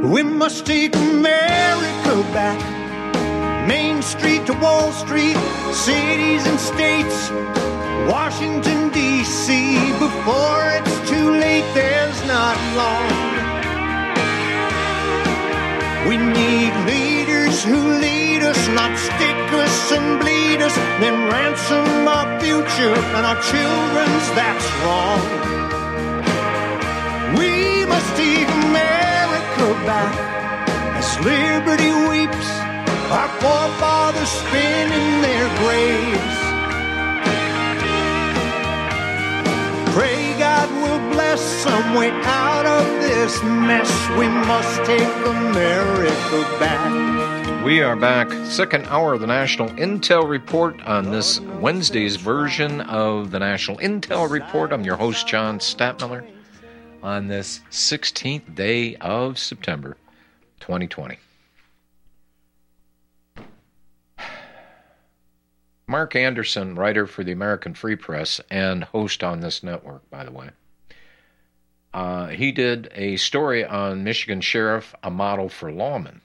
We must take America back. Main Street to Wall Street, cities and states, Washington, D.C. Before it's too late, there's not long. We need leaders who lead us, not stick us and bleed us, then ransom our future and our children's. That's wrong. We must take America back. As liberty weeps, our forefathers spin in their graves. Pray God will bless some way out of this mess. We must take America back. We are back. Second hour of the National Intel Report on this Wednesday's version of the National Intel Report. I'm your host, John Stadtmiller, on this 16th day of September, 2020. Mark Anderson, writer for the American Free Press and host on this network, by the way, he did a story on Michigan Sheriff, a model for lawmen.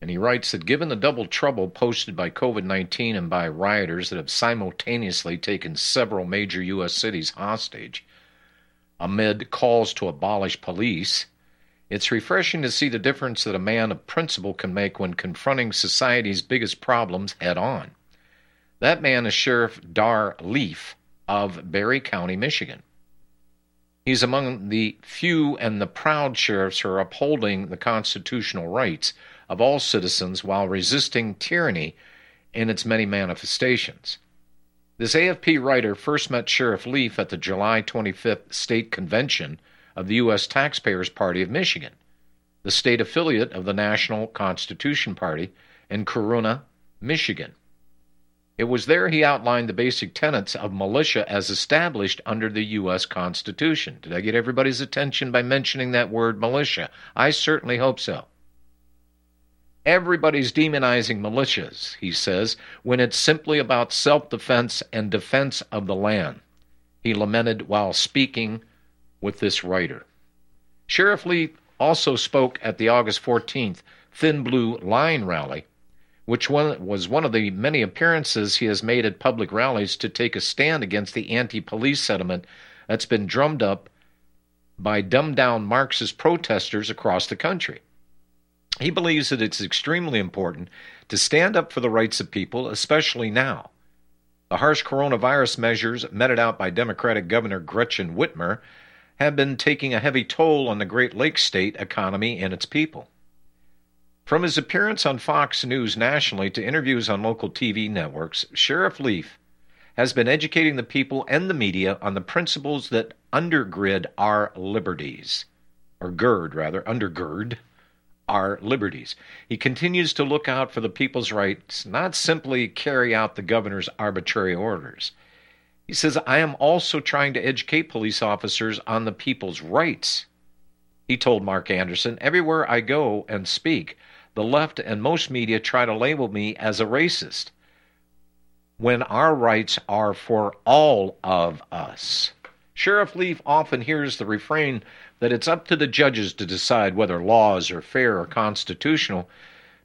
And he writes that given the double trouble posted by COVID-19 and by rioters that have simultaneously taken several major U.S. cities hostage, amid calls to abolish police, it's refreshing to see the difference that a man of principle can make when confronting society's biggest problems head-on. That man is Sheriff Dar Leaf of Barry County, Michigan. He's among the few and the proud sheriffs who are upholding the constitutional rights of all citizens while resisting tyranny in its many manifestations. This AFP writer first met Sheriff Leaf at the July 25th state convention of the U.S. Taxpayers Party of Michigan, the state affiliate of the National Constitution Party, in Corunna, Michigan. It was there he outlined the basic tenets of militia as established under the U.S. Constitution. Did I get everybody's attention by mentioning that word militia? I certainly hope so. Everybody's demonizing militias, he says, when it's simply about self-defense and defense of the land, he lamented while speaking with this writer. Sheriff Leaf also spoke at the August 14th Thin Blue Line rally, which was one of the many appearances he has made at public rallies to take a stand against the anti-police sentiment that's been drummed up by dumbed-down Marxist protesters across the country. He believes that it's extremely important to stand up for the rights of people, especially now. The harsh coronavirus measures meted out by Democratic Governor Gretchen Whitmer have been taking a heavy toll on the Great Lakes state economy and its people. From his appearance on Fox News nationally to interviews on local TV networks, Sheriff Leaf has been educating the people and the media on the principles that undergird our liberties, or undergird our liberties. He continues to look out for the people's rights, not simply carry out the governor's arbitrary orders. He says, I am also trying to educate police officers on the people's rights. He told Mark Anderson, everywhere I go and speak, the left and most media try to label me as a racist, when our rights are for all of us. Sheriff Leaf often hears the refrain that it's up to the judges to decide whether laws are fair or constitutional,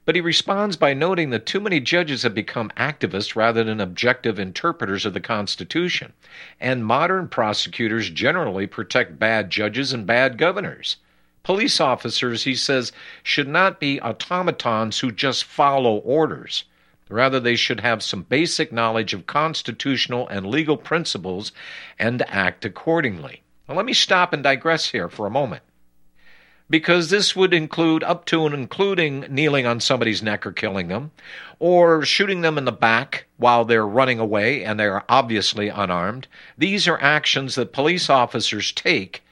but he responds by noting that too many judges have become activists rather than objective interpreters of the Constitution, and modern prosecutors generally protect bad judges and bad governors. Police officers, he says, should not be automatons who just follow orders. Rather, they should have some basic knowledge of constitutional and legal principles and act accordingly. Now, let me stop and digress here for a moment, because this would include, up to and including, kneeling on somebody's neck or killing them, or shooting them in the back while they're running away and they are obviously unarmed. These are actions that police officers take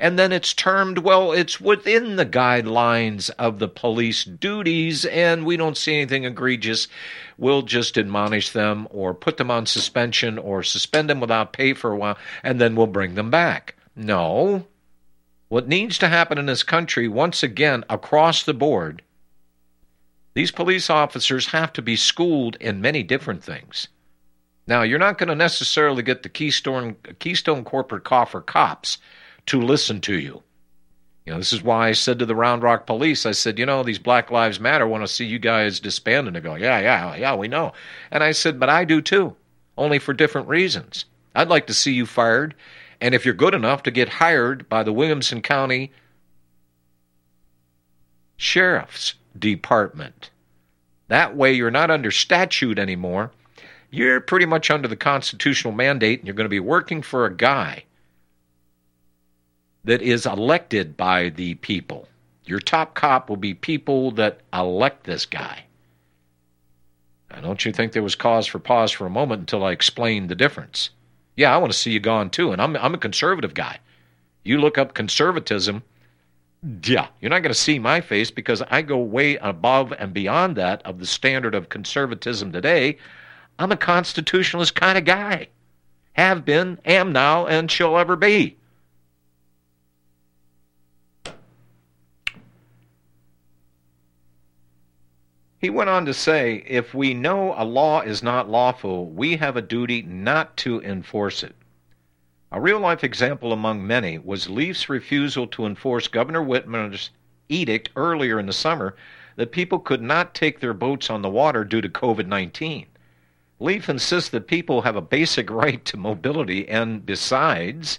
and then it's termed, well, it's within the guidelines of the police duties, and we don't see anything egregious. We'll just admonish them or put them on suspension or suspend them without pay for a while, and then we'll bring them back. No. What needs to happen in this country, once again, across the board, these police officers have to be schooled in many different things. Now, you're not going to necessarily get the Keystone Corporate Coffer cops to listen to you. You know, this is why I said to the Round Rock police, I said, you know, these Black Lives Matter want to see you guys disband. And they go, yeah, we know. And I said, but I do too, only for different reasons. I'd like to see you fired. And if you're good enough to get hired by the Williamson County Sheriff's Department, that way you're not under statute anymore. You're pretty much under the constitutional mandate, and you're going to be working for a guy that is elected by the people. Your top cop will be people that elect this guy. Now, don't you think there was cause for pause for a moment until I explained the difference? Yeah, I want to see you gone too, and I'm a conservative guy. You look up conservatism, yeah, you're not going to see my face because I go way above and beyond that of the standard of conservatism today. I'm a constitutionalist kind of guy. Have been, am now, and shall ever be. He went on to say, if we know a law is not lawful, we have a duty not to enforce it. A real-life example among many was Leaf's refusal to enforce Governor Whitmer's edict earlier in the summer that people could not take their boats on the water due to COVID-19. Leaf insists that people have a basic right to mobility, and besides,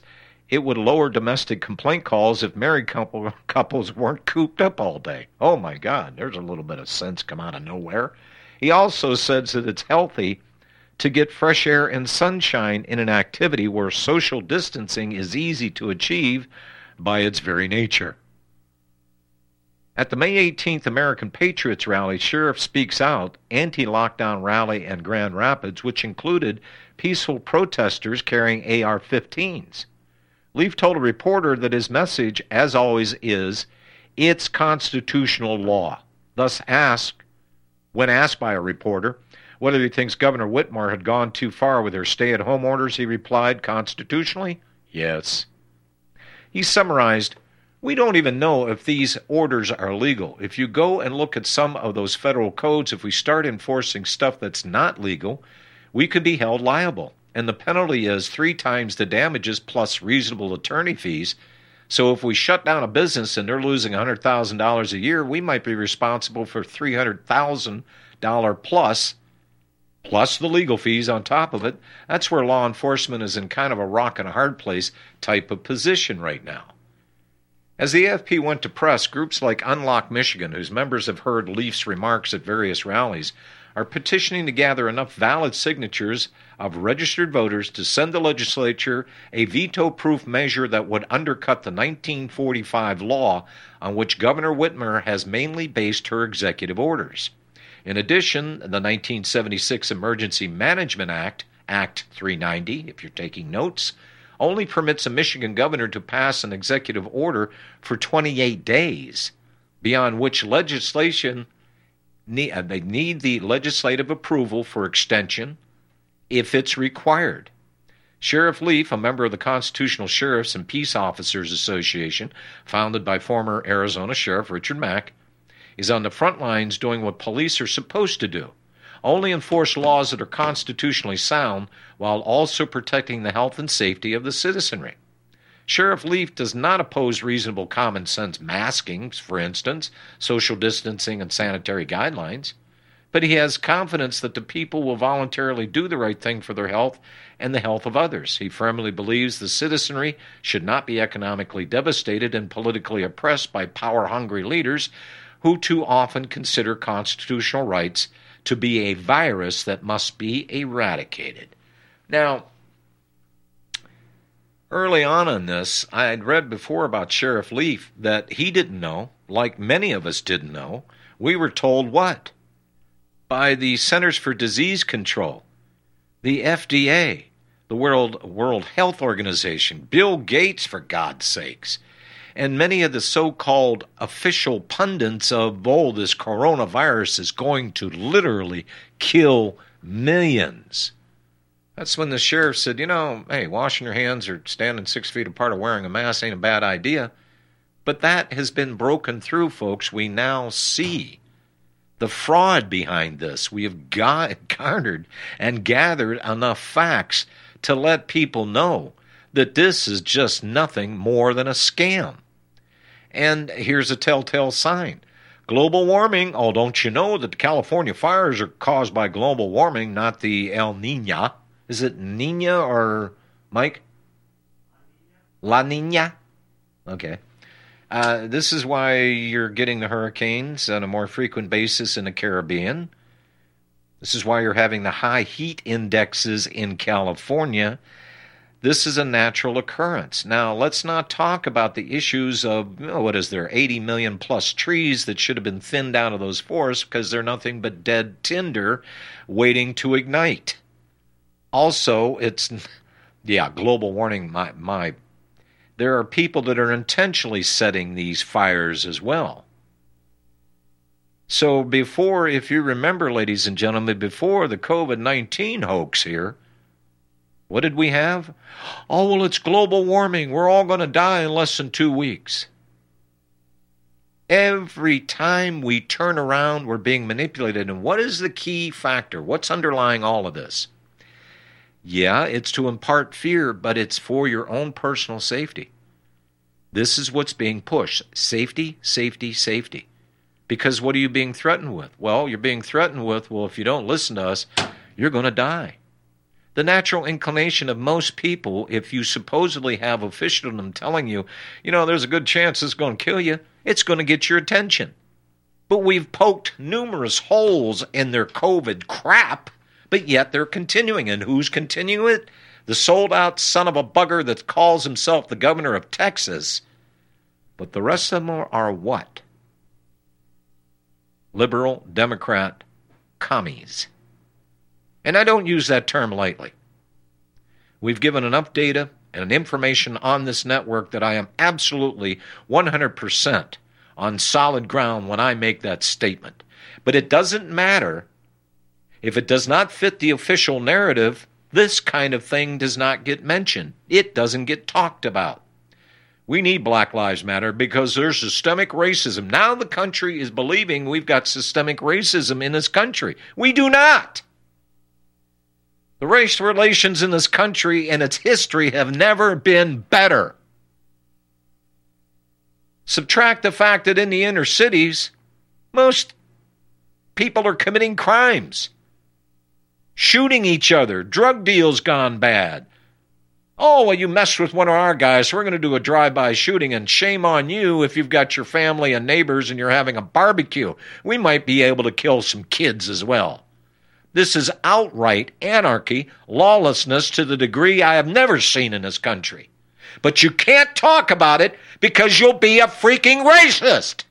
it would lower domestic complaint calls if married couples weren't cooped up all day. Oh my God, there's a little bit of sense come out of nowhere. He also says that it's healthy to get fresh air and sunshine in an activity where social distancing is easy to achieve by its very nature. At the May 18th American Patriots rally, Sheriff Speaks Out anti-lockdown rally in Grand Rapids, which included peaceful protesters carrying AR-15s. Leaf told a reporter that his message, as always, is, it's constitutional law. Thus asked, when asked by a reporter, whether he thinks Governor Whitmer had gone too far with her stay-at-home orders, he replied, constitutionally, yes. He summarized, we don't even know if these orders are legal. If you go and look at some of those federal codes, if we start enforcing stuff that's not legal, we could be held liable. And the penalty is 3 times the damages plus reasonable attorney fees. So if we shut down a business and they're losing $100,000 a year, we might be responsible for $300,000 plus the legal fees on top of it. That's where law enforcement is in kind of a rock and a hard place type of position right now. As the AFP went to press, groups like Unlock Michigan, whose members have heard Leaf's remarks at various rallies, are petitioning to gather enough valid signatures of registered voters to send the legislature a veto-proof measure that would undercut the 1945 law on which Governor Whitmer has mainly based her executive orders. In addition, the 1976 Emergency Management Act, Act 390, if you're taking notes, only permits a Michigan governor to pass an executive order for 28 days, beyond which legislation they need the legislative approval for extension if it's required. Sheriff Leaf, a member of the Constitutional Sheriffs and Peace Officers Association, founded by former Arizona Sheriff Richard Mack, is on the front lines doing what police are supposed to do. Only enforce laws that are constitutionally sound while also protecting the health and safety of the citizenry. Sheriff Leaf does not oppose reasonable common sense maskings, for instance, social distancing and sanitary guidelines, but he has confidence that the people will voluntarily do the right thing for their health and the health of others. He firmly believes the citizenry should not be economically devastated and politically oppressed by power-hungry leaders who too often consider constitutional rights to be a virus that must be eradicated. Now, early on in this, I had read before about Sheriff Leaf that he didn't know, like many of us didn't know. We were told what? By the Centers for Disease Control, the FDA, the World Health Organization, Bill Gates, for God's sakes. and many of the so-called official pundits of, oh, this coronavirus is going to literally kill millions. That's when the sheriff said, you know, hey, washing your hands or standing 6 feet apart or wearing a mask ain't a bad idea. But that has been broken through, folks. We now see the fraud behind this. We have garnered and gathered enough facts to let people know that this is just nothing more than a scam. And here's a telltale sign. Global warming. Oh, don't you know that the California fires are caused by global warming, not the El Niño? Is it Niña or, Mike? La Niña? Okay. This is why you're getting the hurricanes on a more frequent basis in the Caribbean. This is why you're having the high heat indexes in California. This is a natural occurrence. Now, let's not talk about the issues of, you know, what is there, 80 million plus trees that should have been thinned out of those forests because they're nothing but dead tinder waiting to ignite. Also, it's, yeah, global warming, there are people that are intentionally setting these fires as well. So before, if you remember, ladies and gentlemen, before the COVID-19 hoax here, what did we have? Oh, well, it's global warming. We're all going to die in less than 2 weeks. Every time we turn around, we're being manipulated. And what is the key factor? What's underlying all of this? Yeah, it's to impart fear, but it's for your own personal safety. This is what's being pushed. Safety, safety, safety. Because what are you being threatened with? Well, you're being threatened with, well, if you don't listen to us, you're going to die. The natural inclination of most people, if you supposedly have officialdom telling you, you know, there's a good chance it's going to kill you, it's going to get your attention. But we've poked numerous holes in their COVID crap, but yet they're continuing. And who's continuing it? The sold-out son of a bugger that calls himself the governor of Texas. But the rest of them are what? Liberal, Democrat, commies. And I don't use that term lightly. We've given enough data and information on this network that I am absolutely 100% on solid ground when I make that statement. But it doesn't matter. If it does not fit the official narrative, this kind of thing does not get mentioned. It doesn't get talked about. We need Black Lives Matter because there's systemic racism. Now the country is believing we've got systemic racism in this country. We do not. The race relations in this country and its history have never been better. Subtract the fact that in the inner cities, most people are committing crimes. Shooting each other, drug deals gone bad. Oh, well, you messed with one of our guys, so we're going to do a drive-by shooting, and shame on you if you've got your family and neighbors and you're having a barbecue. We might be able to kill some kids as well. This is outright anarchy, lawlessness to the degree I have never seen in this country. But you can't talk about it because you'll be a freaking racist.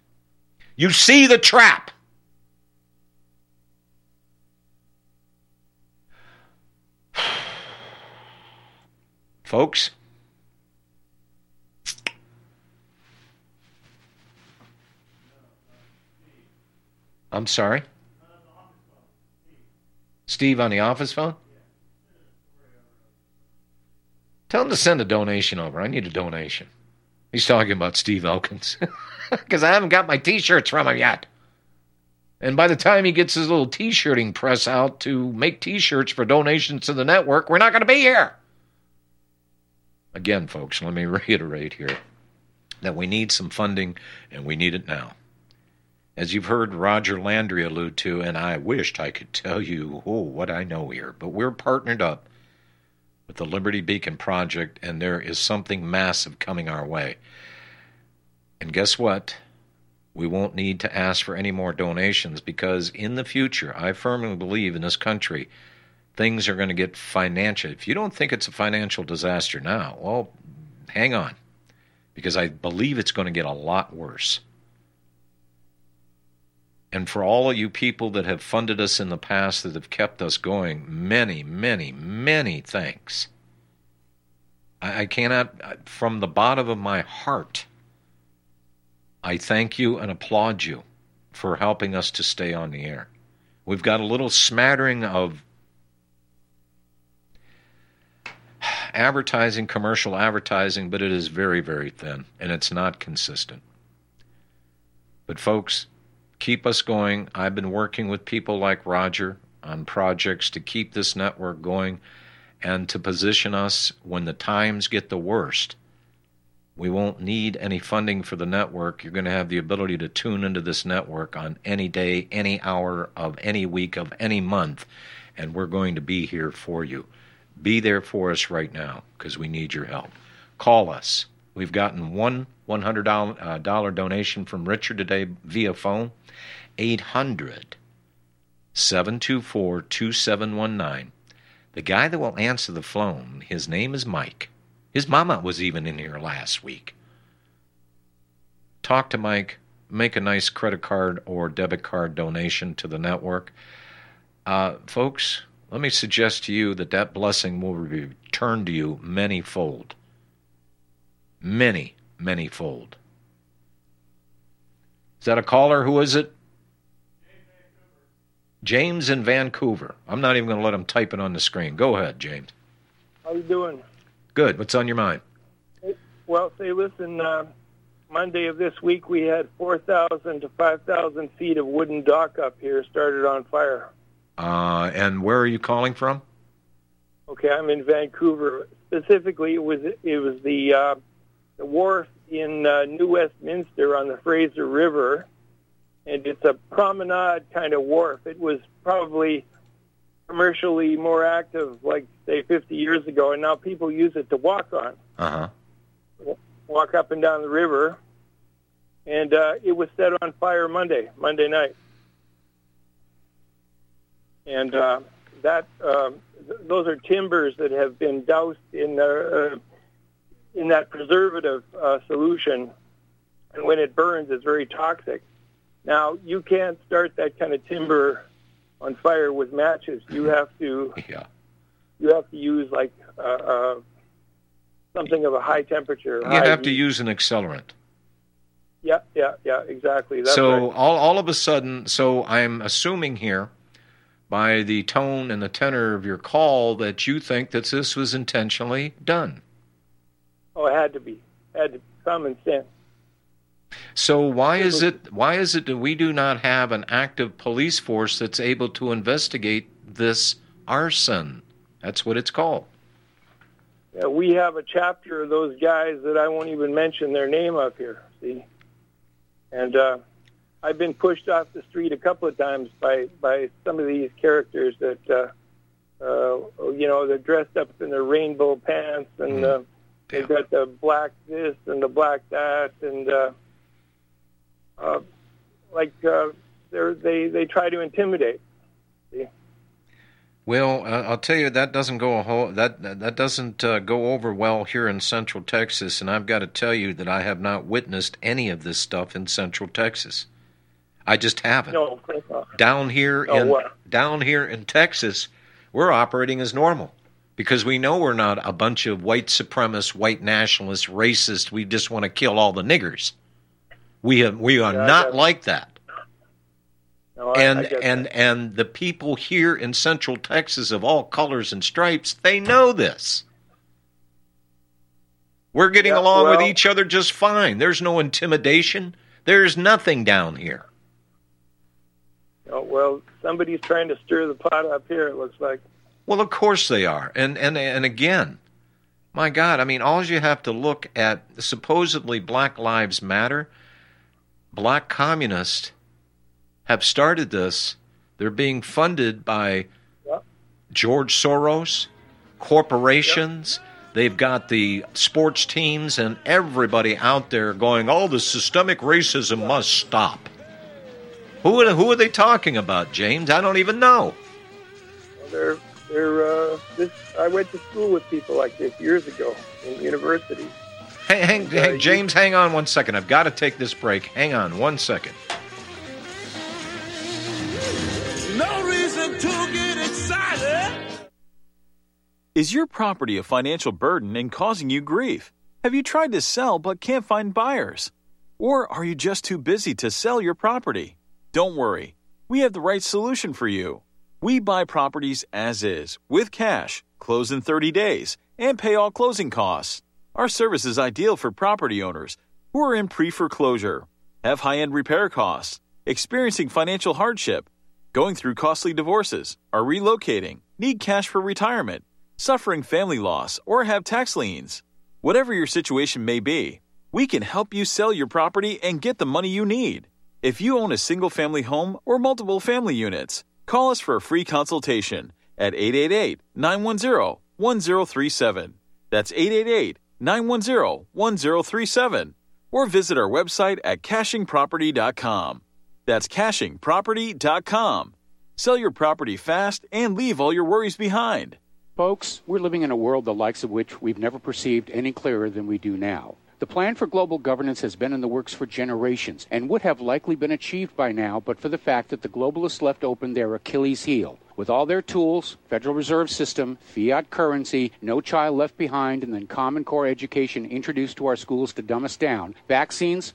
You see the trap. Folks, I'm sorry? Steve on the office phone? Tell him to send a donation over. I need a donation. He's talking about Steve Elkins. Because I haven't got my T-shirts from him yet. And by the time he gets his little T-shirting press out to make T-shirts for donations to the network, we're not going to be here. Again, folks, let me reiterate here that we need some funding, and we need it now. As you've heard Roger Landry allude to, and I wished I could tell you what I know here, but we're partnered up with the Liberty Beacon Project, and there is something massive coming our way. And guess what? We won't need to ask for any more donations because in the future, I firmly believe in this country, things are going to get financial. If you don't think it's a financial disaster now, well, hang on, because I believe it's going to get a lot worse. And for all of you people that have funded us in the past that have kept us going, many, many, many thanks. I cannot, from the bottom of my heart, I thank you and applaud you for helping us to stay on the air. We've got a little smattering of advertising, commercial advertising, but it is very, very thin, and it's not consistent. But folks, keep us going. I've been working with people like Roger on projects to keep this network going and to position us when the times get the worst. We won't need any funding for the network. You're going to have the ability to tune into this network on any day, any hour of any week, of any month, and we're going to be here for you. Be there for us right now because we need your help. Call us. We've gotten one $100 donation from Richard today via phone, 800-724-2719. The guy that will answer the phone, his name is Mike. His mama was even in here last week. Talk to Mike. Make a nice credit card or debit card donation to the network. Folks, let me suggest to you that that blessing will be returned to you many-fold. Many, many-fold. Is that a caller? Who is it? James in Vancouver. I'm not even going to let him type it on the screen. Go ahead, James. How you doing? Good. What's on your mind? Well, say, listen, Monday of this week we had 4,000 to 5,000 feet of wooden dock up here started on fire. And where are you calling from? Okay, I'm in Vancouver. Specifically, it was the wharf in New Westminster on the Fraser River, and it's a promenade kind of wharf. It was probably commercially more active, like, say, 50 years ago, and now people use it to walk on. Uh-huh. Walk up and down the river, and it was set on fire Monday night. And those are timbers that have been doused in that preservative solution, and when it burns, it's very toxic. Now, you can't start that kind of timber on fire with matches. You have to, use like something of a high temperature. You have to use an accelerant. Yeah, exactly. That's so right. all of a sudden, so I'm assuming here by the tone and the tenor of your call that you think that this was intentionally done. Oh, it had to be. Common sense. So why is it that we do not have an active police force that's able to investigate this arson? That's what it's called. Yeah, we have a chapter of those guys that I won't even mention their name up here, see? And I've been pushed off the street a couple of times by some of these characters that, they're dressed up in their rainbow pants and they've got the black this and the black that and... they try to intimidate. Yeah. Well, I'll tell you that doesn't go go over well here in Central Texas, and I've got to tell you that I have not witnessed any of this stuff in Central Texas. I just haven't. No, of course not. Down here in Texas, we're operating as normal because we know we're not a bunch of white supremacists, white nationalists, racists. We just want to kill all the niggers. We are not like that. No, and the people here in Central Texas of all colors and stripes, they know this. We're getting along with each other just fine. There's no intimidation. There's nothing down here. Oh, well, somebody's trying to stir the pot up here, it looks like. Well, of course they are. And again, my God, I mean, all you have to look at supposedly Black Lives Matter. Black communists have started this. They're being funded by George Soros, corporations. Yep. They've got the sports teams and everybody out there going, oh, the systemic racism must stop. Who are they talking about, James? I don't even know. Well, I went to school with people like this years ago in university. Hey, James, hang on one second. I've got to take this break. Hang on one second. No reason to get excited. Is your property a financial burden and causing you grief? Have you tried to sell but can't find buyers? Or are you just too busy to sell your property? Don't worry. We have the right solution for you. We buy properties as is, with cash, close in 30 days, and pay all closing costs. Our service is ideal for property owners who are in pre-foreclosure, have high-end repair costs, experiencing financial hardship, going through costly divorces, are relocating, need cash for retirement, suffering family loss, or have tax liens. Whatever your situation may be, we can help you sell your property and get the money you need. If you own a single-family home or multiple family units, call us for a free consultation at 888-910-1037. That's 888-910-1037. Or visit our website at cashingproperty.com. That's cashingproperty.com. Sell your property fast and leave all your worries behind. Folks, we're living in a world the likes of which we've never perceived any clearer than we do now. The plan for global governance has been in the works for generations and would have likely been achieved by now but for the fact that the globalists left open their Achilles heel. With all their tools, Federal Reserve System, fiat currency, no child left behind, and then Common Core education introduced to our schools to dumb us down, vaccines,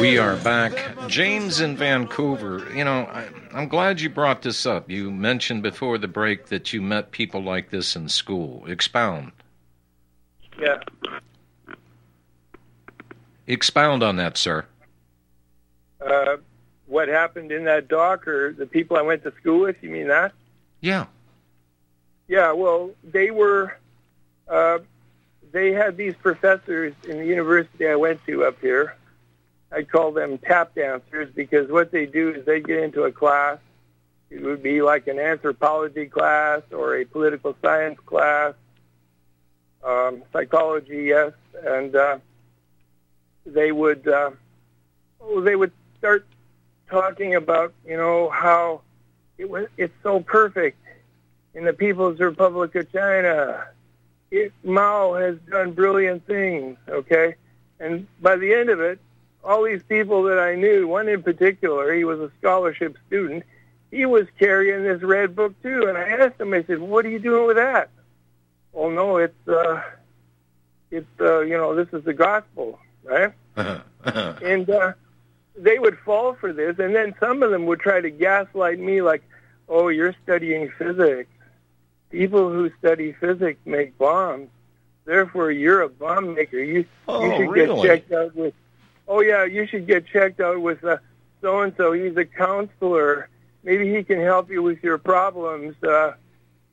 We are back. James in Vancouver, you know, I'm glad you brought this up. You mentioned before the break that you met people like this in school. Expound. Yeah. Expound on that, sir. What happened in that dock or the people I went to school with, you mean that? Yeah. Yeah, well, they were, they had these professors in the university I went to up here. I call them tap dancers because what they do is they get into a class. It would be like an anthropology class or a political science class, psychology, yes. And they would start talking about, you know, how it's so perfect in the People's Republic of China. Mao has done brilliant things, okay? And by the end of it, all these people that I knew, one in particular, he was a scholarship student, he was carrying this red book too. And I asked him, I said, what are you doing with that? Oh, no, this is the gospel, right? And they would fall for this. And then some of them would try to gaslight me like, oh, you're studying physics. People who study physics make bombs. Therefore, you're a bomb maker. You should get checked out with... Oh, yeah, you should get checked out with so-and-so. He's a counselor. Maybe he can help you with your problems.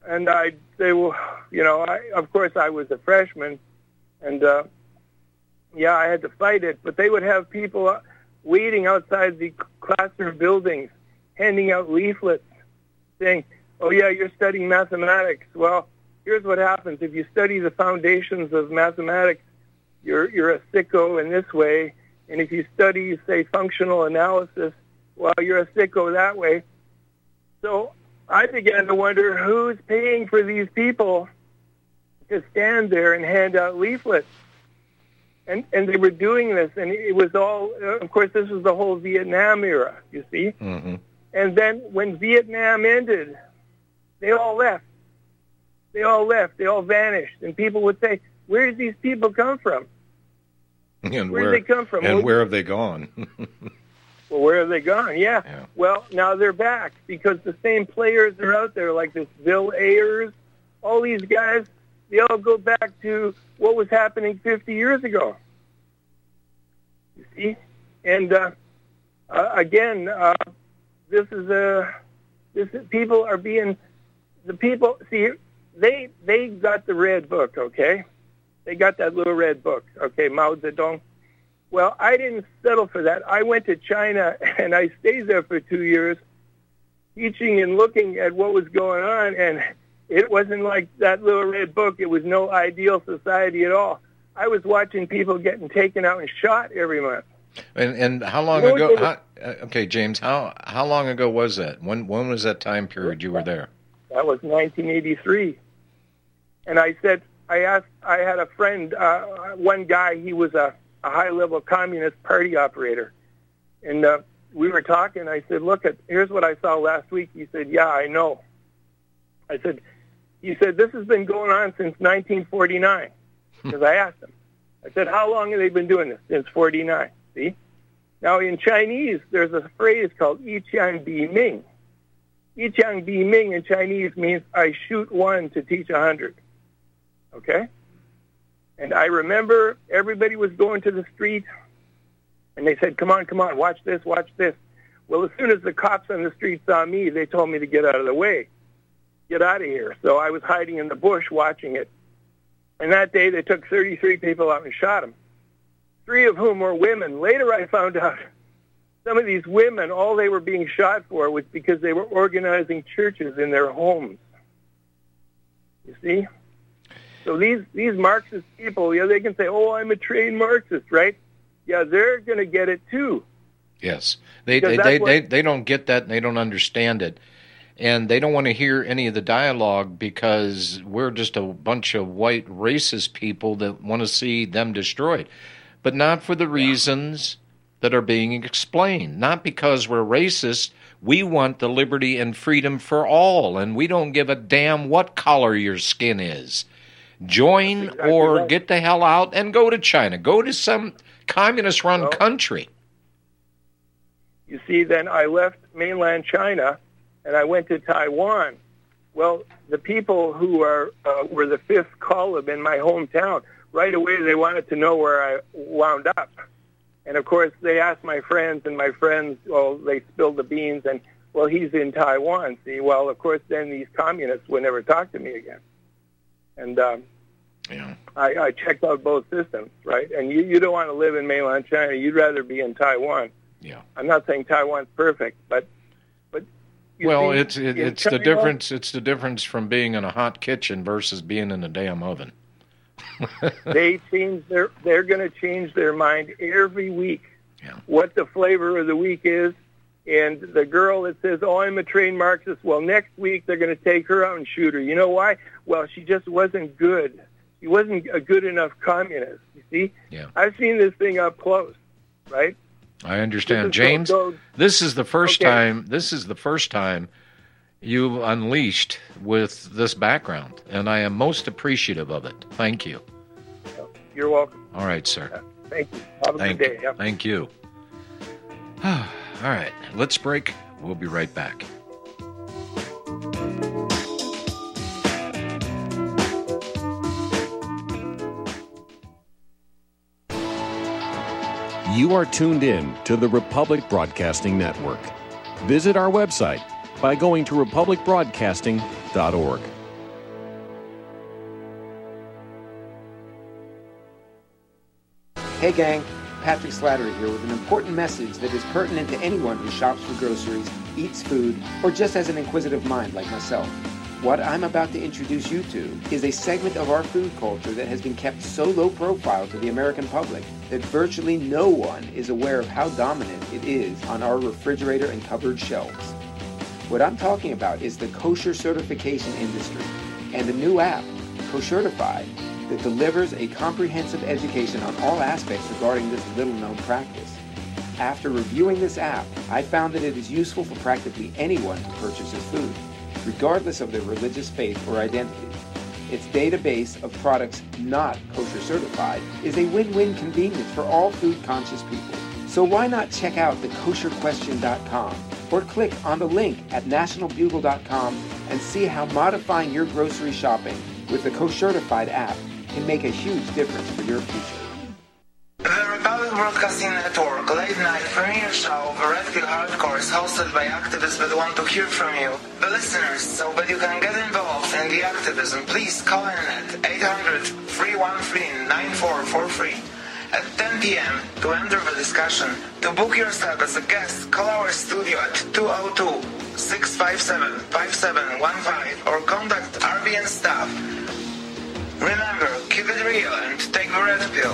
And I'd say, well, you know, I was a freshman. And, I had to fight it. But they would have people waiting outside the classroom buildings, handing out leaflets saying, oh, yeah, you're studying mathematics. Well, here's what happens. If you study the foundations of mathematics, you're a sicko in this way. And if you study, say, functional analysis, well, you're a sicko that way. So I began to wonder who's paying for these people to stand there and hand out leaflets. And they were doing this, and it was all, of course, this was the whole Vietnam era, you see. Mm-hmm. And then when Vietnam ended, they all left. They all left. They all vanished. And people would say, where did these people come from? And where did they come from? And where have they gone? Well, where have they gone? Yeah. Well, now they're back because the same players are out there, like this Bill Ayers, all these guys, they all go back to what was happening 50 years ago. You see? And again, people got the red book, okay? They got that little red book, okay, Mao Zedong. Well, I didn't settle for that. I went to China, and I stayed there for 2 years teaching and looking at what was going on, and it wasn't like that little red book. It was no ideal society at all. I was watching people getting taken out and shot every month. And how long ago? Okay, James, how long ago was that? When was that time period you were there? That was 1983. And I said, I had a friend, one guy, he was a high-level Communist Party operator. And we were talking. I said, look, here's what I saw last week. He said, yeah, I know. I said, he said, this has been going on since 1949. Because I asked him. I said, how long have they been doing this? Since 49. See? Now, in Chinese, there's a phrase called Yiqiang Bi Ming. Yiqiang Bi Ming in Chinese means I shoot one to teach 100. Okay? And I remember everybody was going to the street, and they said, come on, watch this, watch this. Well, as soon as the cops on the street saw me, they told me to get out of the way. Get out of here. So I was hiding in the bush watching it. And that day, they took 33 people out and shot them, 3 of whom were women. Later, I found out some of these women, all they were being shot for was because they were organizing churches in their homes. You see? So these Marxist people, yeah, they can say, oh, I'm a trained Marxist, right? Yeah, they're going to get it too. Yes. They don't get that, and they don't understand it. And they don't want to hear any of the dialogue because we're just a bunch of white racist people that want to see them destroyed. But not for the reasons that are being explained. Not because we're racist. We want the liberty and freedom for all, and we don't give a damn what color your skin is. Join or get the hell out and go to China. Go to some communist-run country. You see, then I left mainland China, and I went to Taiwan. Well, the people who were the fifth column in my hometown, right away they wanted to know where I wound up. And, of course, they asked my friends, and my friends, well, they spilled the beans, and, well, he's in Taiwan, see? Well, of course, then these communists would never talk to me again. And I checked out both systems, right? And you don't want to live in mainland China. You'd rather be in Taiwan. Yeah. I'm not saying Taiwan's perfect, but well, it's the difference. It's the difference from being in a hot kitchen versus being in a damn oven. They change they're going to change their mind every week. Yeah. What the flavor of the week is, and the girl that says, "Oh, I'm a trained Marxist." Well, next week they're going to take her out and shoot her. You know why? Well, she just wasn't good. She wasn't a good enough communist. You see? Yeah. I've seen this thing up close, right? I understand, James. This is the first time. This is the first time you've unleashed with this background, and I am most appreciative of it. Thank you. You're welcome. All right, sir. Thank you. Have a good day. Yep. Thank you. All right, let's break. We'll be right back. You are tuned in to the Republic Broadcasting Network. Visit our website by going to republicbroadcasting.org. Hey, gang. Patrick Slattery here with an important message that is pertinent to anyone who shops for groceries, eats food, or just has an inquisitive mind like myself. What I'm about to introduce you to is a segment of our food culture that has been kept so low profile to the American public that virtually no one is aware of how dominant it is on our refrigerator and cupboard shelves. What I'm talking about is the kosher certification industry and a new app, Koshertify, that delivers a comprehensive education on all aspects regarding this little-known practice. After reviewing this app, I found that it is useful for practically anyone who purchases food, regardless of their religious faith or identity. Its database of products not kosher certified is a win-win convenience for all food-conscious people. So why not check out thekosherquestion.com or click on the link at nationalbugle.com and see how modifying your grocery shopping with the Koshertified app can make a huge difference for your future. The Republic Broadcasting Network late-night premiere show of Redfield Hardcore is hosted by activists that want to hear from you, the listeners, so that you can get involved in the activism. Please call in at 800-313-9443. At 10 p.m. to enter the discussion. To book yourself as a guest, call our studio at 202-657-5715 or contact RBN staff. Remember, keep it real and take the red pill.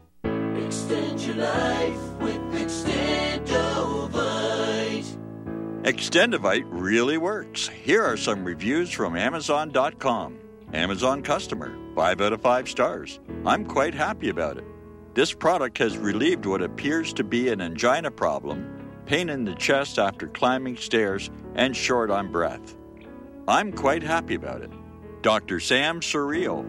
Extend your life with Extendovite. Extendovite really works. Here are some reviews from Amazon.com. Amazon customer, 5 out of 5 stars. I'm quite happy about it. This product has relieved what appears to be an angina problem, pain in the chest after climbing stairs, and short on breath. I'm quite happy about it. Dr. Sam Surreal,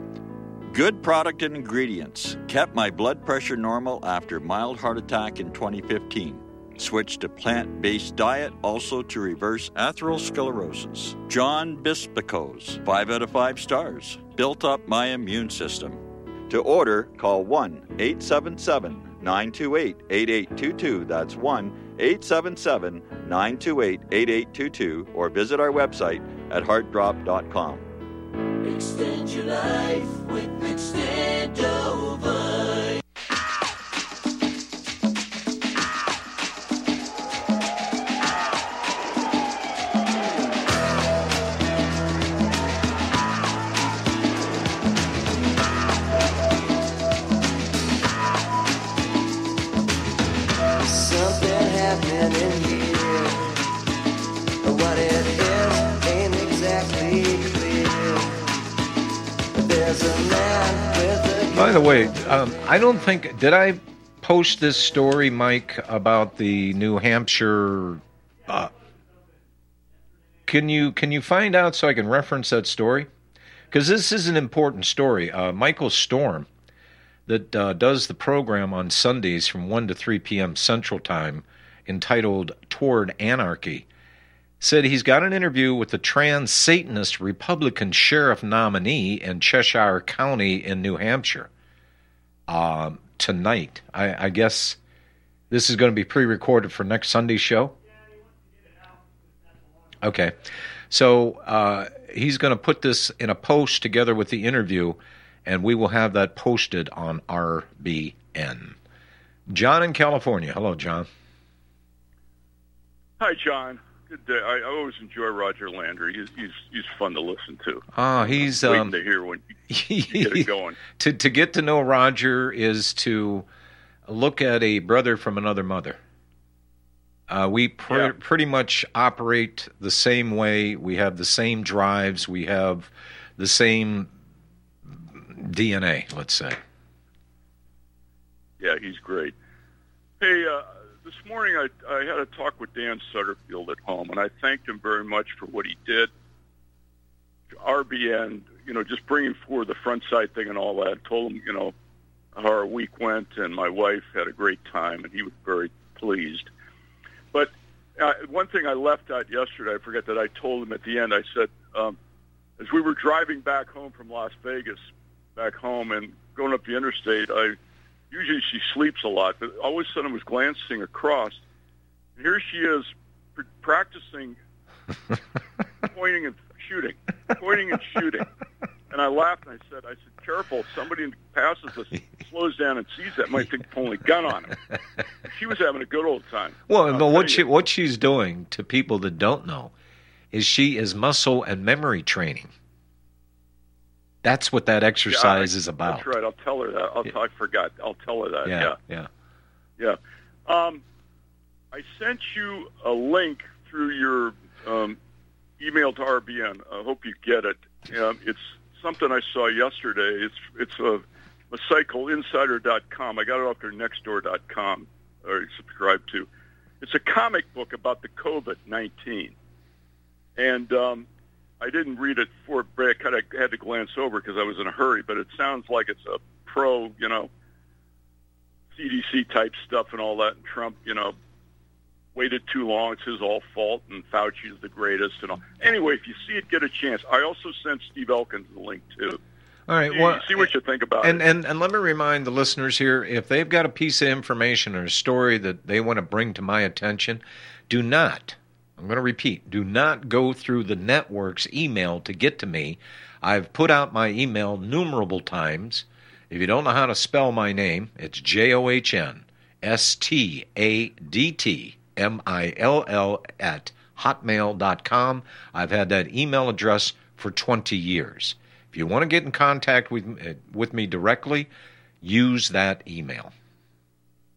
good product and ingredients. Kept my blood pressure normal after mild heart attack in 2015. Switched to plant-based diet, also to reverse atherosclerosis. John Bispicos, 5 out of 5 stars. Built up my immune system. To order, call 1-877-928-8822. That's 1-877-928-8822 or visit our website at heartdrop.com. Extend your life with Extendovite. By the way, I don't think, did I post this story, Mike, about the New Hampshire? Can you find out so I can reference that story? Because this is an important story. Michael Storm, that does the program on Sundays from 1 to 3 p.m. Central Time, entitled Toward Anarchy, said he's got an interview with the trans-Satanist Republican sheriff nominee in Cheshire County in New Hampshire tonight. I guess this is going to be pre-recorded for next Sunday's show. Okay. So he's going to put this in a post together with the interview, and we will have that posted on RBN. John in California. Hello, John. Hi, John. I always enjoy Roger Landry. He's fun to listen to. He's waiting to hear when you get it going. To get to know Roger is to look at a brother from another mother. We pretty much operate the same way. We have the same drives. We have the same DNA. Let's say. Yeah, he's great. Hey. This morning I had a talk with Dan Sutterfield at home, and I thanked him very much for what he did. RBN, just bringing forward the front side thing and all that. Told him, how our week went, and my wife had a great time, and he was very pleased. But one thing I left out yesterday, I forget that I told him at the end, I said, as we were driving back home from Las Vegas, back home and going up the interstate, usually she sleeps a lot, but all of a sudden I was glancing across, and here she is practicing pointing and shooting, pointing and shooting. And I laughed and I said, careful, somebody passes us, slows down and sees that, might think pulling a gun on him. She was having a good old time. Well, but what she's doing to people that don't know is she is muscle and memory training. That's what that exercise is about. That's right. I'll tell her that. I forgot. I'll tell her that. Yeah. I sent you a link through your email to RBN. I hope you get it. It's something I saw yesterday. It's a cycleinsider.com. I got it off their nextdoor.com or subscribe to. It's a comic book about the COVID-19. And I didn't read it for break. I had to glance over because I was in a hurry, but it sounds like it's a pro, CDC-type stuff and all that, and Trump, waited too long. It's his all fault, and Fauci is the greatest and all. Anyway, if you see it, get a chance. I also sent Steve Elkins the link, too. All right. See what you think about it. And let me remind the listeners here, if they've got a piece of information or a story that they want to bring to my attention, do not go through the network's email to get to me. I've put out my email innumerable times. If you don't know how to spell my name, it's johnstadtmill@hotmail.com. I've had that email address for 20 years. If you want to get in contact with me directly, use that email.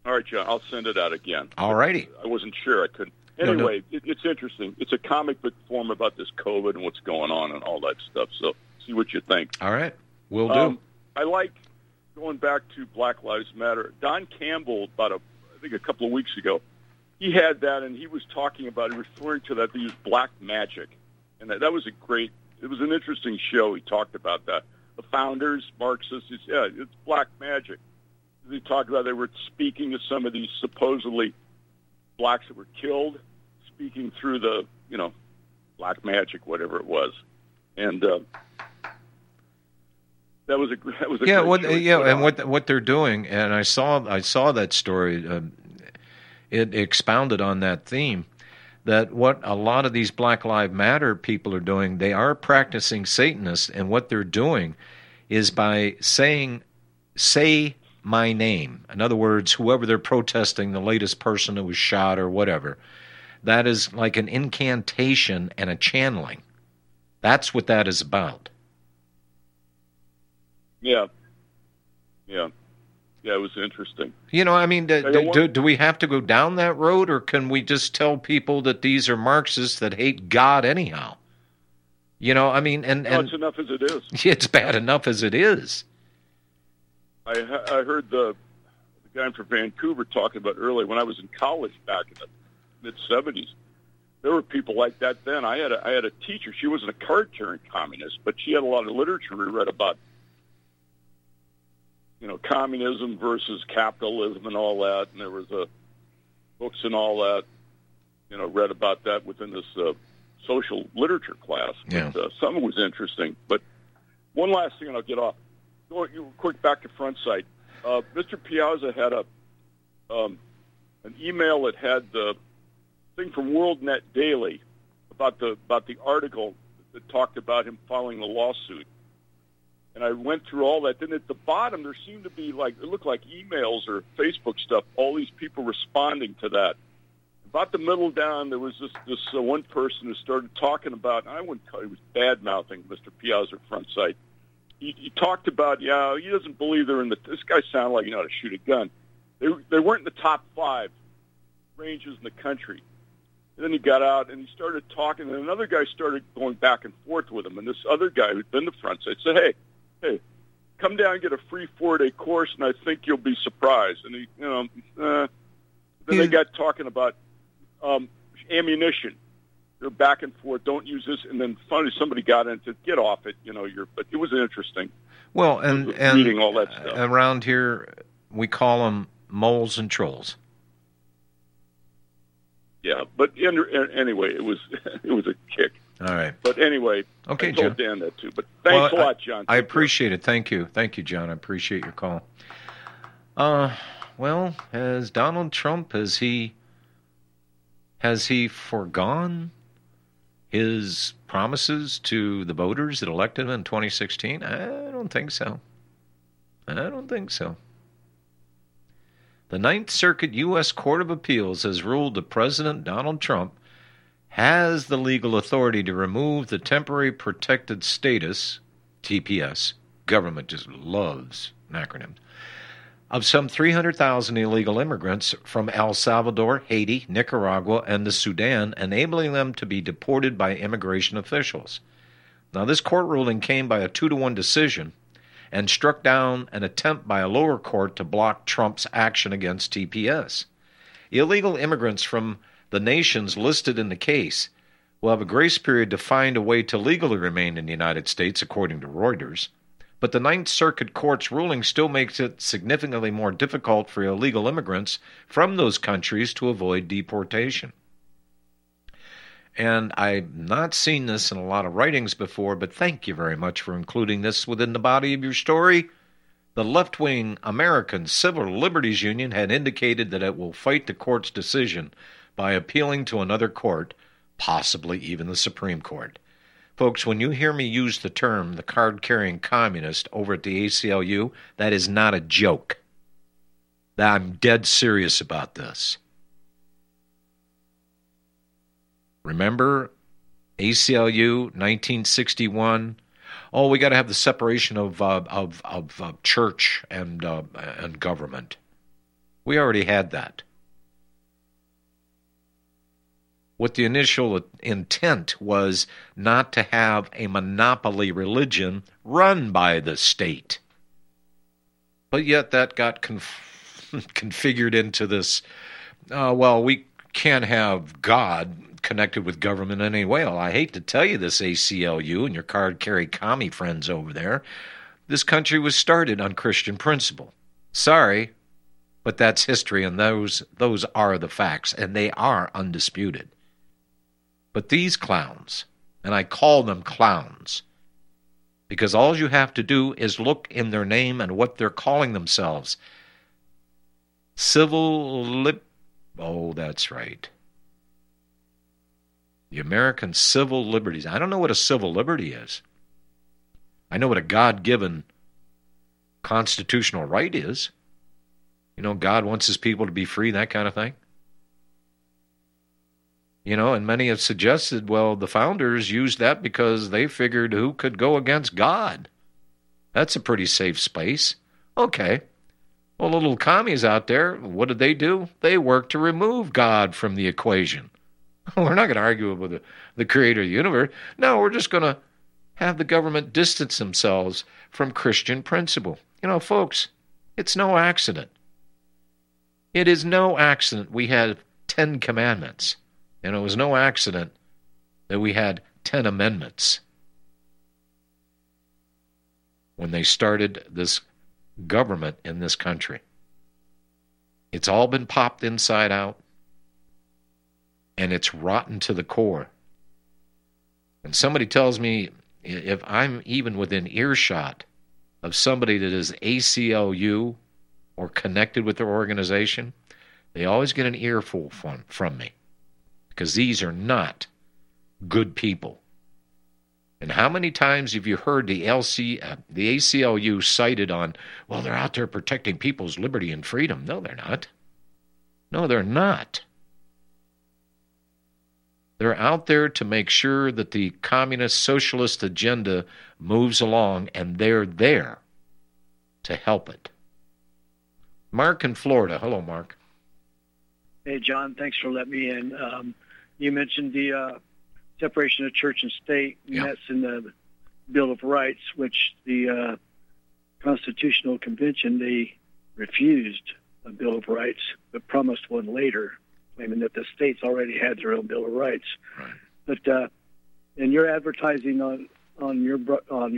All right, John, I'll send it out again. All righty. I wasn't sure. I couldn't. Anyway, no. It's interesting. It's a comic book form about this COVID and what's going on and all that stuff. So see what you think. All right. Will do. I like going back to Black Lives Matter. Don Campbell, I think a couple of weeks ago, he had that, and he was talking about it, referring to that. They used black magic. And that was it was an interesting show. He talked about that. The founders, Marxists, it's black magic. They talked about they were speaking to some of these supposedly blacks that were killed, speaking through the, black magic, whatever it was, and that was a yeah. What they're doing, and I saw that story. It expounded on that theme, that what a lot of these Black Lives Matter people are doing, they are practicing Satanists, and what they're doing is by saying, "Say my name." In other words, whoever they're protesting, the latest person who was shot or whatever, that is like an incantation and a channeling. That's what that is about. Yeah, it was interesting. Do we have to go down that road, or can we just tell people that these are Marxists that hate God anyhow? It's enough as it is. It's bad enough as it is. I heard the guy from Vancouver talking about earlier when I was in college back in the mid-'70s. There were people like that then. I had a teacher. She wasn't a card-carrying communist, but she had a lot of literature we read about, communism versus capitalism and all that. And there was books and all that, read about that within this social literature class. Yeah. But, some was interesting. But one last thing, and I'll get off. Quick, back to Frontside. Mr. Piazza had an email that had the thing from WorldNet Daily about the article that talked about him filing the lawsuit. And I went through all that. Then at the bottom, there seemed to be it looked like emails or Facebook stuff. All these people responding to that. About the middle down, there was this one person who started talking about. I wouldn't call it was bad mouthing Mr. Piazza Frontside. He talked about, he doesn't believe they're in the. This guy sounded like he knew how to shoot a gun. They weren't in the top 5 ranges in the country. And then he got out and he started talking, and another guy started going back and forth with him. And this other guy who'd been to Frontside said, "Hey, come down and get a free 4-day course, and I think you'll be surprised." And he, then they got talking about ammunition. They're back and forth, don't use this, and then finally somebody got in and said, "Get off it." But it was interesting. Well, and reading all that stuff around here, we call them moles and trolls. Yeah, but anyway, it was a kick. All right. But anyway, okay, I told John. Dan that too. But thanks a lot, John. I appreciate it. Thank you, John. I appreciate your call. Well, has Donald Trump, has he forgone his promises to the voters that elected him in 2016? I don't think so. The Ninth Circuit U.S. Court of Appeals has ruled that President Donald Trump has the legal authority to remove the temporary protected status, TPS, government just loves acronyms, of some 300,000 illegal immigrants from El Salvador, Haiti, Nicaragua, and the Sudan, enabling them to be deported by immigration officials. Now, this court ruling came by a 2-1 decision and struck down an attempt by a lower court to block Trump's action against TPS. Illegal immigrants from the nations listed in the case will have a grace period to find a way to legally remain in the United States, according to Reuters. But the Ninth Circuit Court's ruling still makes it significantly more difficult for illegal immigrants from those countries to avoid deportation. And I've not seen this in a lot of writings before, but thank you very much for including this within the body of your story. The left-wing American Civil Liberties Union had indicated that it will fight the court's decision by appealing to another court, possibly even the Supreme Court. Folks, when you hear me use the term the card-carrying communist over at the ACLU, that is not a joke. I'm dead serious about this. Remember ACLU 1961? Oh, we got to have the separation of church and government. We already had that. What the initial intent was not to have a monopoly religion run by the state. But yet that got configured into this, well, we can't have God connected with government in any way. Well, I hate to tell you this, ACLU and your card-carry commie friends over there, this country was started on Christian principle. Sorry, but that's history, and those are the facts, and they are undisputed. But these clowns, and I call them clowns, because all you have to do is look in their name and what they're calling themselves. Oh, that's right. The American Civil Liberties. I don't know what a civil liberty is. I know what a God-given constitutional right is. You know, God wants his people to be free, that kind of thing. You know, and many have suggested, well, the founders used that because they figured who could go against God? That's a pretty safe space. Okay. Well, the little commies out there, what do? They work to remove God from the equation. We're not going to argue with the creator of the universe. No, we're just going to have the government distance themselves from Christian principle. You know, folks, it's no accident. It is no accident we had 10 commandments. And it was no accident that we had 10 amendments when they started this government in this country. It's all been popped inside out, and it's rotten to the core. And somebody tells me if I'm even within earshot of somebody that is ACLU or connected with their organization, they always get an earful from me. Because these are not good people. And how many times have you heard the ACLU cited on, well, they're out there protecting people's liberty and freedom? No, they're not. No, they're not. They're out there to make sure that the communist socialist agenda moves along, and they're there to help it. Mark in Florida. Hello, Mark. Hey, John. Thanks for letting me in. You mentioned the separation of church and state, and that's in the Bill of Rights, which the Constitutional Convention, they refused a Bill of Rights, but promised one later, claiming that the states already had their own Bill of Rights. Right. But in your advertising on on your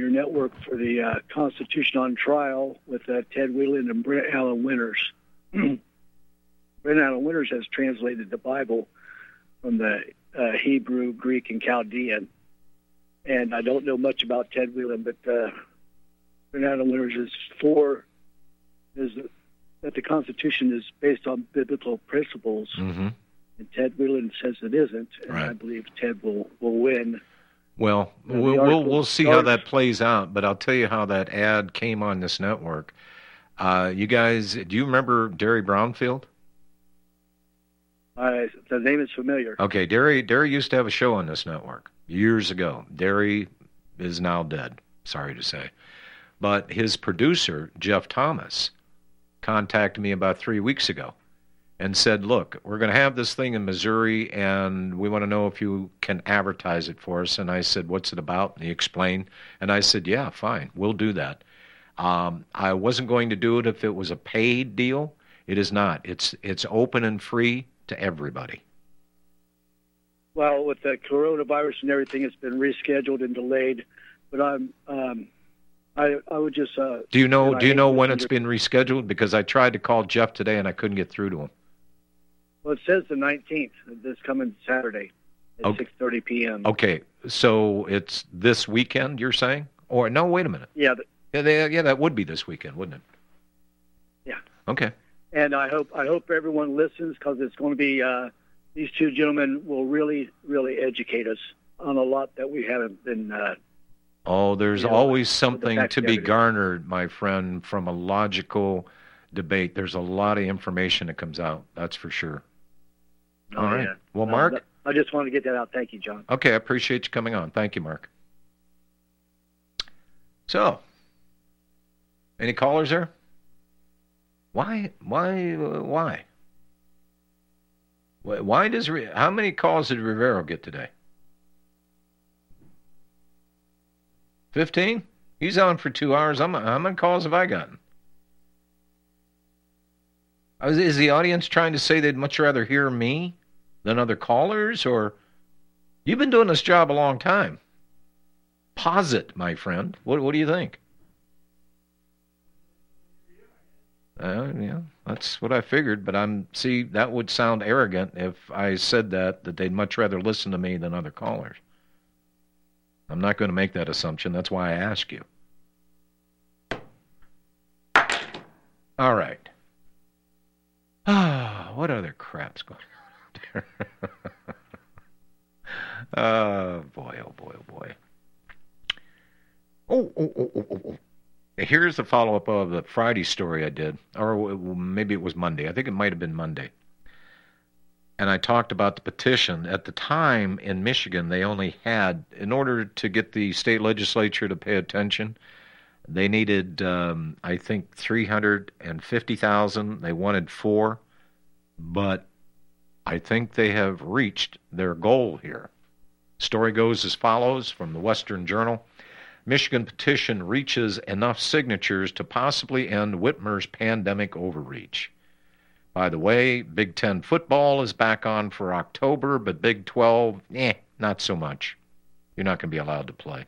network for the Constitution on Trial with Ted Whelan and Brent Allen Winters. Brent Allen Winters has translated the Bible from the Hebrew, Greek, and Chaldean. And I don't know much about Ted Whelan, but Brent Allen Winters is that the Constitution is based on biblical principles, mm-hmm. and Ted Whelan says it isn't, and right. I believe Ted will win. Well, we'll see how that plays out, but I'll tell you how that ad came on this network. You guys, do you remember Derry Brownfield? The name is familiar. Okay, Derry used to have a show on this network years ago. Derry is now dead, sorry to say. But his producer, Jeff Thomas, contacted me about 3 weeks ago and said, look, we're going to have this thing in Missouri, and we want to know if you can advertise it for us. And I said, what's it about? And he explained. And I said, yeah, fine, we'll do that. I wasn't going to do it if it was a paid deal. It is not. It's open and free to everybody. Well, with the coronavirus and everything, it's been rescheduled and delayed. But I'm I would just. Do you know when it's been rescheduled? Because I tried to call Jeff today and I couldn't get through to him. Well, it says the 19th, this coming Saturday at 6:30 p.m. Okay, so it's this weekend, you're saying? Or no? Wait a minute. Yeah. Yeah, that would be this weekend, wouldn't it? Yeah. Okay. And I hope everyone listens, because it's going to be these two gentlemen will really, really educate us on a lot that we haven't been. There's always something to be garnered, my friend, from a logical debate. There's a lot of information that comes out. That's for sure. All right. Yeah. Well, Mark, I just wanted to get that out. Thank you, John. Okay, I appreciate you coming on. Thank you, Mark. So, any callers there? Why? Why does how many calls did Rivero get today? 15? He's on for 2 hours. How many calls have I gotten? Is the audience trying to say they'd much rather hear me than other callers? Or you've been doing this job a long time. Posit, my friend. What do you think? Yeah, that's what I figured. But that would sound arrogant if I said that they'd much rather listen to me than other callers. I'm not going to make that assumption. That's why I ask you. All right. What other crap's going on there? Oh, boy. Oh. Here's the follow-up of the Friday story I did. Or maybe it was Monday. I think it might have been Monday. And I talked about the petition. At the time in Michigan, they only had, in order to get the state legislature to pay attention, they needed, I think, 350,000. They wanted 4. But I think they have reached their goal here. Story goes as follows from the Western Journal. Michigan petition reaches enough signatures to possibly end Whitmer's pandemic overreach. By the way, Big Ten football is back on for October, but Big 12, not so much. You're not going to be allowed to play.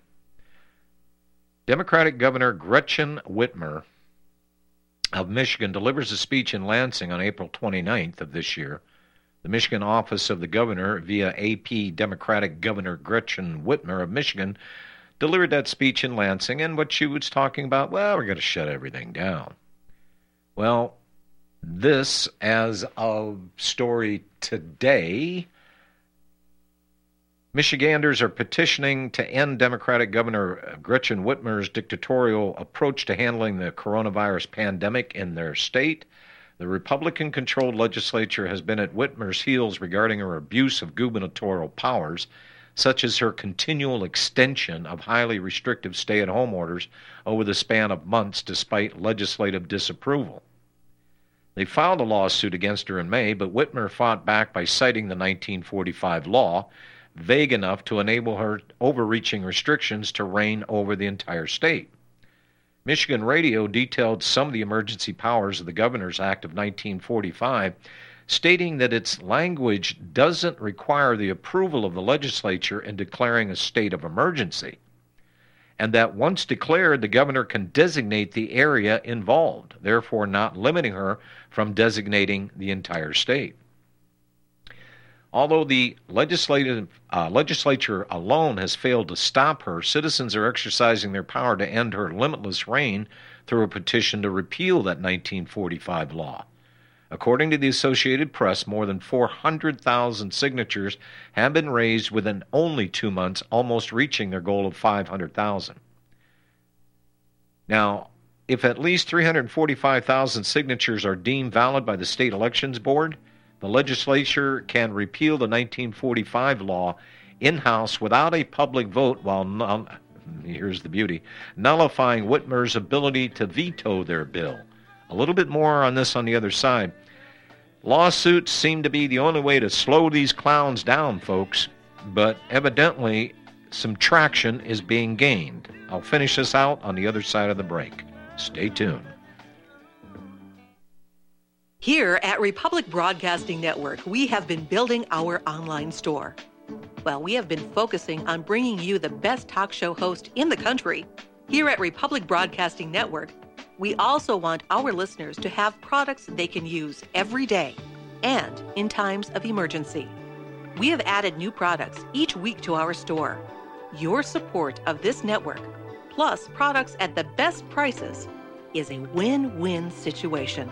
Democratic Governor Gretchen Whitmer of Michigan delivers a speech in Lansing on April 29th of this year. The Michigan office of the governor, via AP Democratic Governor Gretchen Whitmer of Michigan, delivered that speech in Lansing, and what she was talking about, we're going to shut everything down. Well, this, as of story today, Michiganders are petitioning to end Democratic Governor Gretchen Whitmer's dictatorial approach to handling the coronavirus pandemic in their state. The Republican-controlled legislature has been at Whitmer's heels regarding her abuse of gubernatorial powers, such as her continual extension of highly restrictive stay-at-home orders over the span of months despite legislative disapproval. They filed a lawsuit against her in May, but Whitmer fought back by citing the 1945 law, vague enough to enable her overreaching restrictions to reign over the entire state. Michigan Radio detailed some of the emergency powers of the Governor's Act of 1945, stating that its language doesn't require the approval of the legislature in declaring a state of emergency. and that once declared, the governor can designate the area involved, therefore not limiting her from designating the entire state. Although the legislature alone has failed to stop her, citizens are exercising their power to end her limitless reign through a petition to repeal that 1945 law. According to the Associated Press, more than 400,000 signatures have been raised within only 2 months, almost reaching their goal of 500,000. Now, if at least 345,000 signatures are deemed valid by the State Elections Board, the legislature can repeal the 1945 law in-house without a public vote while, here's the beauty, nullifying Whitmer's ability to veto their bill. A little bit more on this on the other side. Lawsuits seem to be the only way to slow these clowns down, folks, but evidently some traction is being gained. I'll finish this out on the other side of the break. Stay tuned. Here at Republic Broadcasting Network, we have been building our online store. Well, we have been focusing on bringing you the best talk show host in the country. Here at Republic Broadcasting Network, we also want our listeners to have products they can use every day and in times of emergency. We have added new products each week to our store. Your support of this network, plus products at the best prices, is a win-win situation.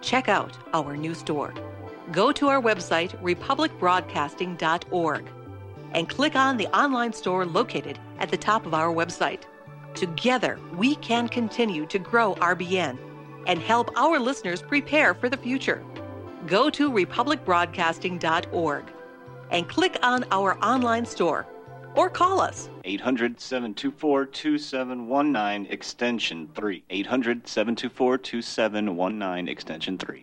Check out our new store. Go to our website, republicbroadcasting.org, and click on the online store located at the top of our website. Together, we can continue to grow RBN and help our listeners prepare for the future. Go to republicbroadcasting.org and click on our online store or call us. 800-724-2719, extension 3. 800-724-2719, extension 3.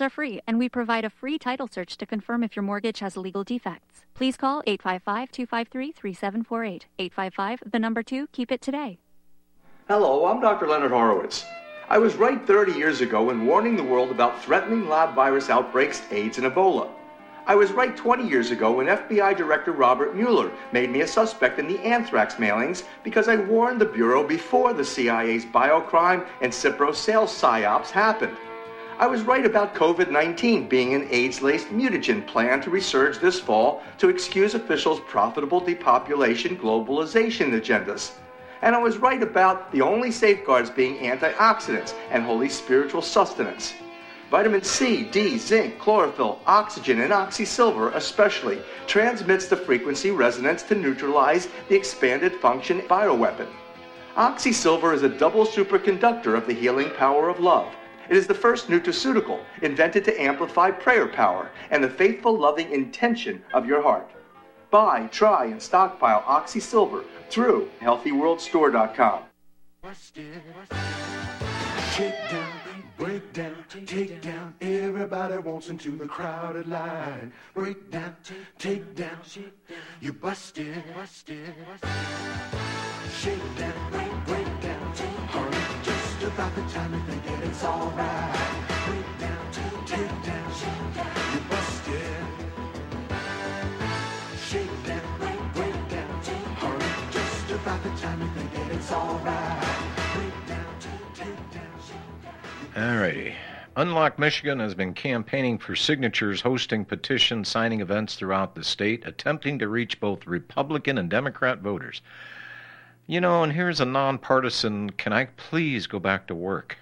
are free, and we provide a free title search to confirm if your mortgage has legal defects. Please call 855-253-3748. 855-2, keep it today. Hello, I'm Dr. Leonard Horowitz. I was right 30 years ago in warning the world about threatening lab virus outbreaks, AIDS, and Ebola. I was right 20 years ago when FBI Director Robert Mueller made me a suspect in the anthrax mailings because I warned the Bureau before the CIA's biocrime and Cipro sales psyops happened. I was right about COVID-19 being an AIDS-laced mutagen planned to resurge this fall to excuse officials' profitable depopulation globalization agendas. And I was right about the only safeguards being antioxidants and holy spiritual sustenance. Vitamin C, D, zinc, chlorophyll, oxygen, and oxysilver especially transmits the frequency resonance to neutralize the expanded function bioweapon. Oxysilver is a double superconductor of the healing power of love. It is the first nutraceutical invented to amplify prayer power and the faithful, loving intention of your heart. Buy, try, and stockpile OxySilver through HealthyWorldStore.com. Kick down, break down, take down. Everybody wants into the crowded line. Break down, take down. You busted, busted. Shake down, break down. Hurry, just about the time you think it. It's all right. Break down, take down, shake down. You busted. Shake down, break down. Hurry, just about the time you think that it's all right. Break down, take down, shake down. All righty. Unlock Michigan has been campaigning for signatures, hosting petition signing events throughout the state, attempting to reach both Republican and Democrat voters. You know, and here's a nonpartisan, can I please go back to work?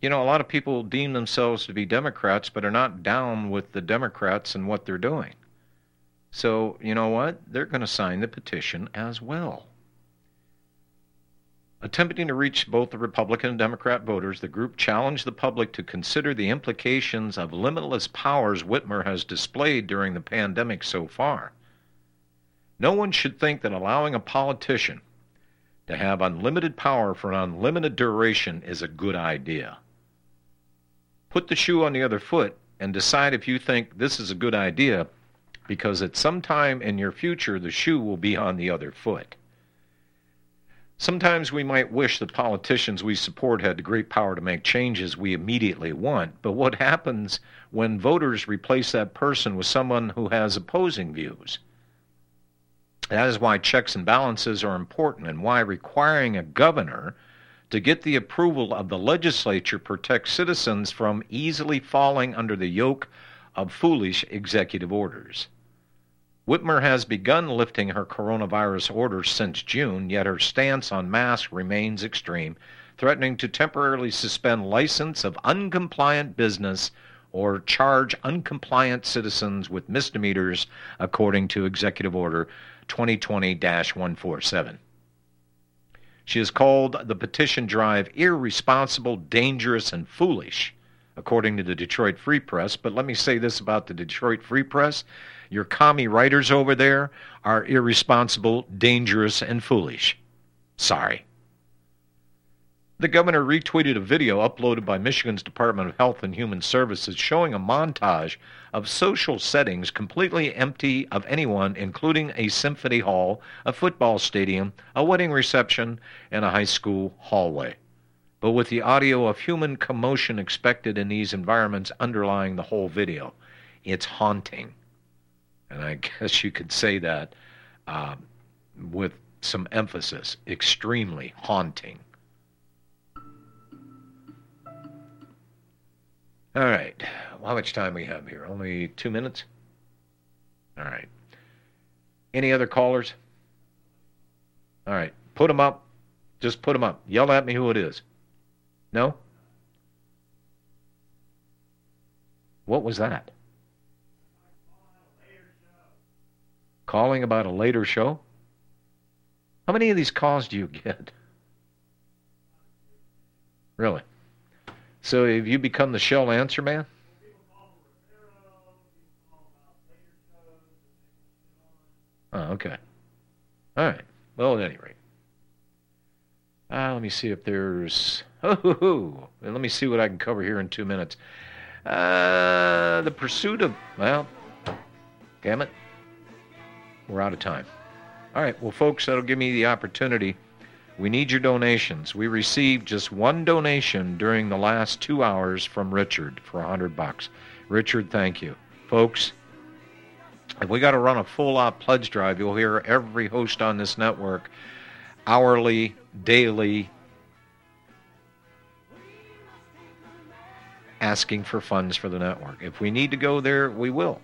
You know, a lot of people deem themselves to be Democrats, but are not down with the Democrats and what they're doing. So, you know what? They're going to sign the petition as well. Attempting to reach both the Republican and Democrat voters, the group challenged the public to consider the implications of limitless powers Whitmer has displayed during the pandemic so far. No one should think that allowing a politician to have unlimited power for an unlimited duration is a good idea. Put the shoe on the other foot and decide if you think this is a good idea, because at some time in your future, the shoe will be on the other foot. Sometimes we might wish the politicians we support had the great power to make changes we immediately want, but what happens when voters replace that person with someone who has opposing views? That is why checks and balances are important, and why requiring a governor to get the approval of the legislature protects citizens from easily falling under the yoke of foolish executive orders. Whitmer has begun lifting her coronavirus order since June, yet her stance on masks remains extreme, threatening to temporarily suspend license of uncompliant business or charge uncompliant citizens with misdemeanors, according to Executive Order 2020-147. She has called the petition drive irresponsible, dangerous, and foolish, according to the Detroit Free Press. But let me say this about the Detroit Free Press. Your commie writers over there are irresponsible, dangerous, and foolish. Sorry. The governor retweeted a video uploaded by Michigan's Department of Health and Human Services showing a montage of social settings completely empty of anyone, including a symphony hall, a football stadium, a wedding reception, and a high school hallway, but with the audio of human commotion expected in these environments underlying the whole video. It's haunting. And I guess you could say that with some emphasis, extremely haunting. All right, well, how much time we have here? Only 2 minutes? All right. Any other callers? All right, put them up. Just put them up. Yell at me who it is. No? What was that? Calling about a later show? How many of these calls do you get? Really? So have you become the shell answer man? Oh, okay. All right. Well, at any rate. Let me see if there's... Oh, let me see what I can cover here in 2 minutes. The pursuit of... Well, damn it. We're out of time. All right. Well, folks, that'll give me the opportunity. We need your donations. We received just one donation during the last 2 hours from Richard for $100. Richard, thank you. Folks, if we got to run a full-out pledge drive, you'll hear every host on this network hourly, daily, asking for funds for the network. If we need to go there, we will.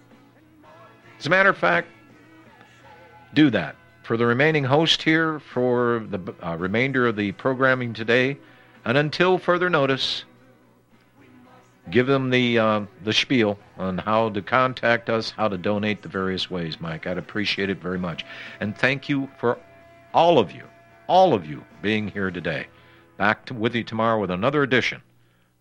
As a matter of fact, do that. For the remaining host here, for the remainder of the programming today, and until further notice, give them the spiel on how to contact us, how to donate the various ways, Mike. I'd appreciate it very much. And thank you for all of you being here today. Back with you tomorrow with another edition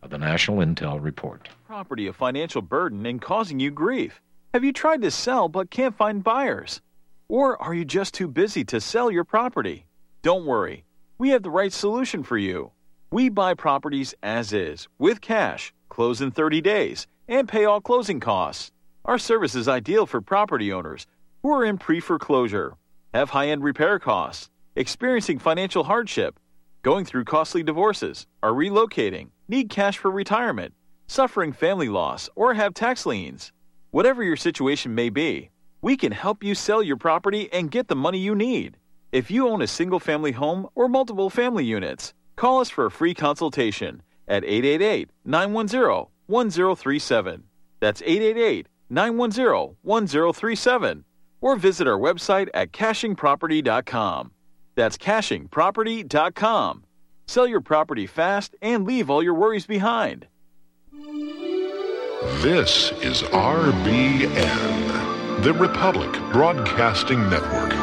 of the National Intel Report. Property of financial burden and causing you grief. Have you tried to sell but can't find buyers? Or are you just too busy to sell your property? Don't worry. We have the right solution for you. We buy properties as is, with cash, close in 30 days, and pay all closing costs. Our service is ideal for property owners who are in pre-foreclosure, have high-end repair costs, experiencing financial hardship, going through costly divorces, are relocating, need cash for retirement, suffering family loss, or have tax liens. Whatever your situation may be, we can help you sell your property and get the money you need. If you own a single-family home or multiple family units, call us for a free consultation at 888-910-1037. That's 888-910-1037. Or visit our website at cashingproperty.com. That's cashingproperty.com. Sell your property fast and leave all your worries behind. This is RBN, the Republic Broadcasting Network.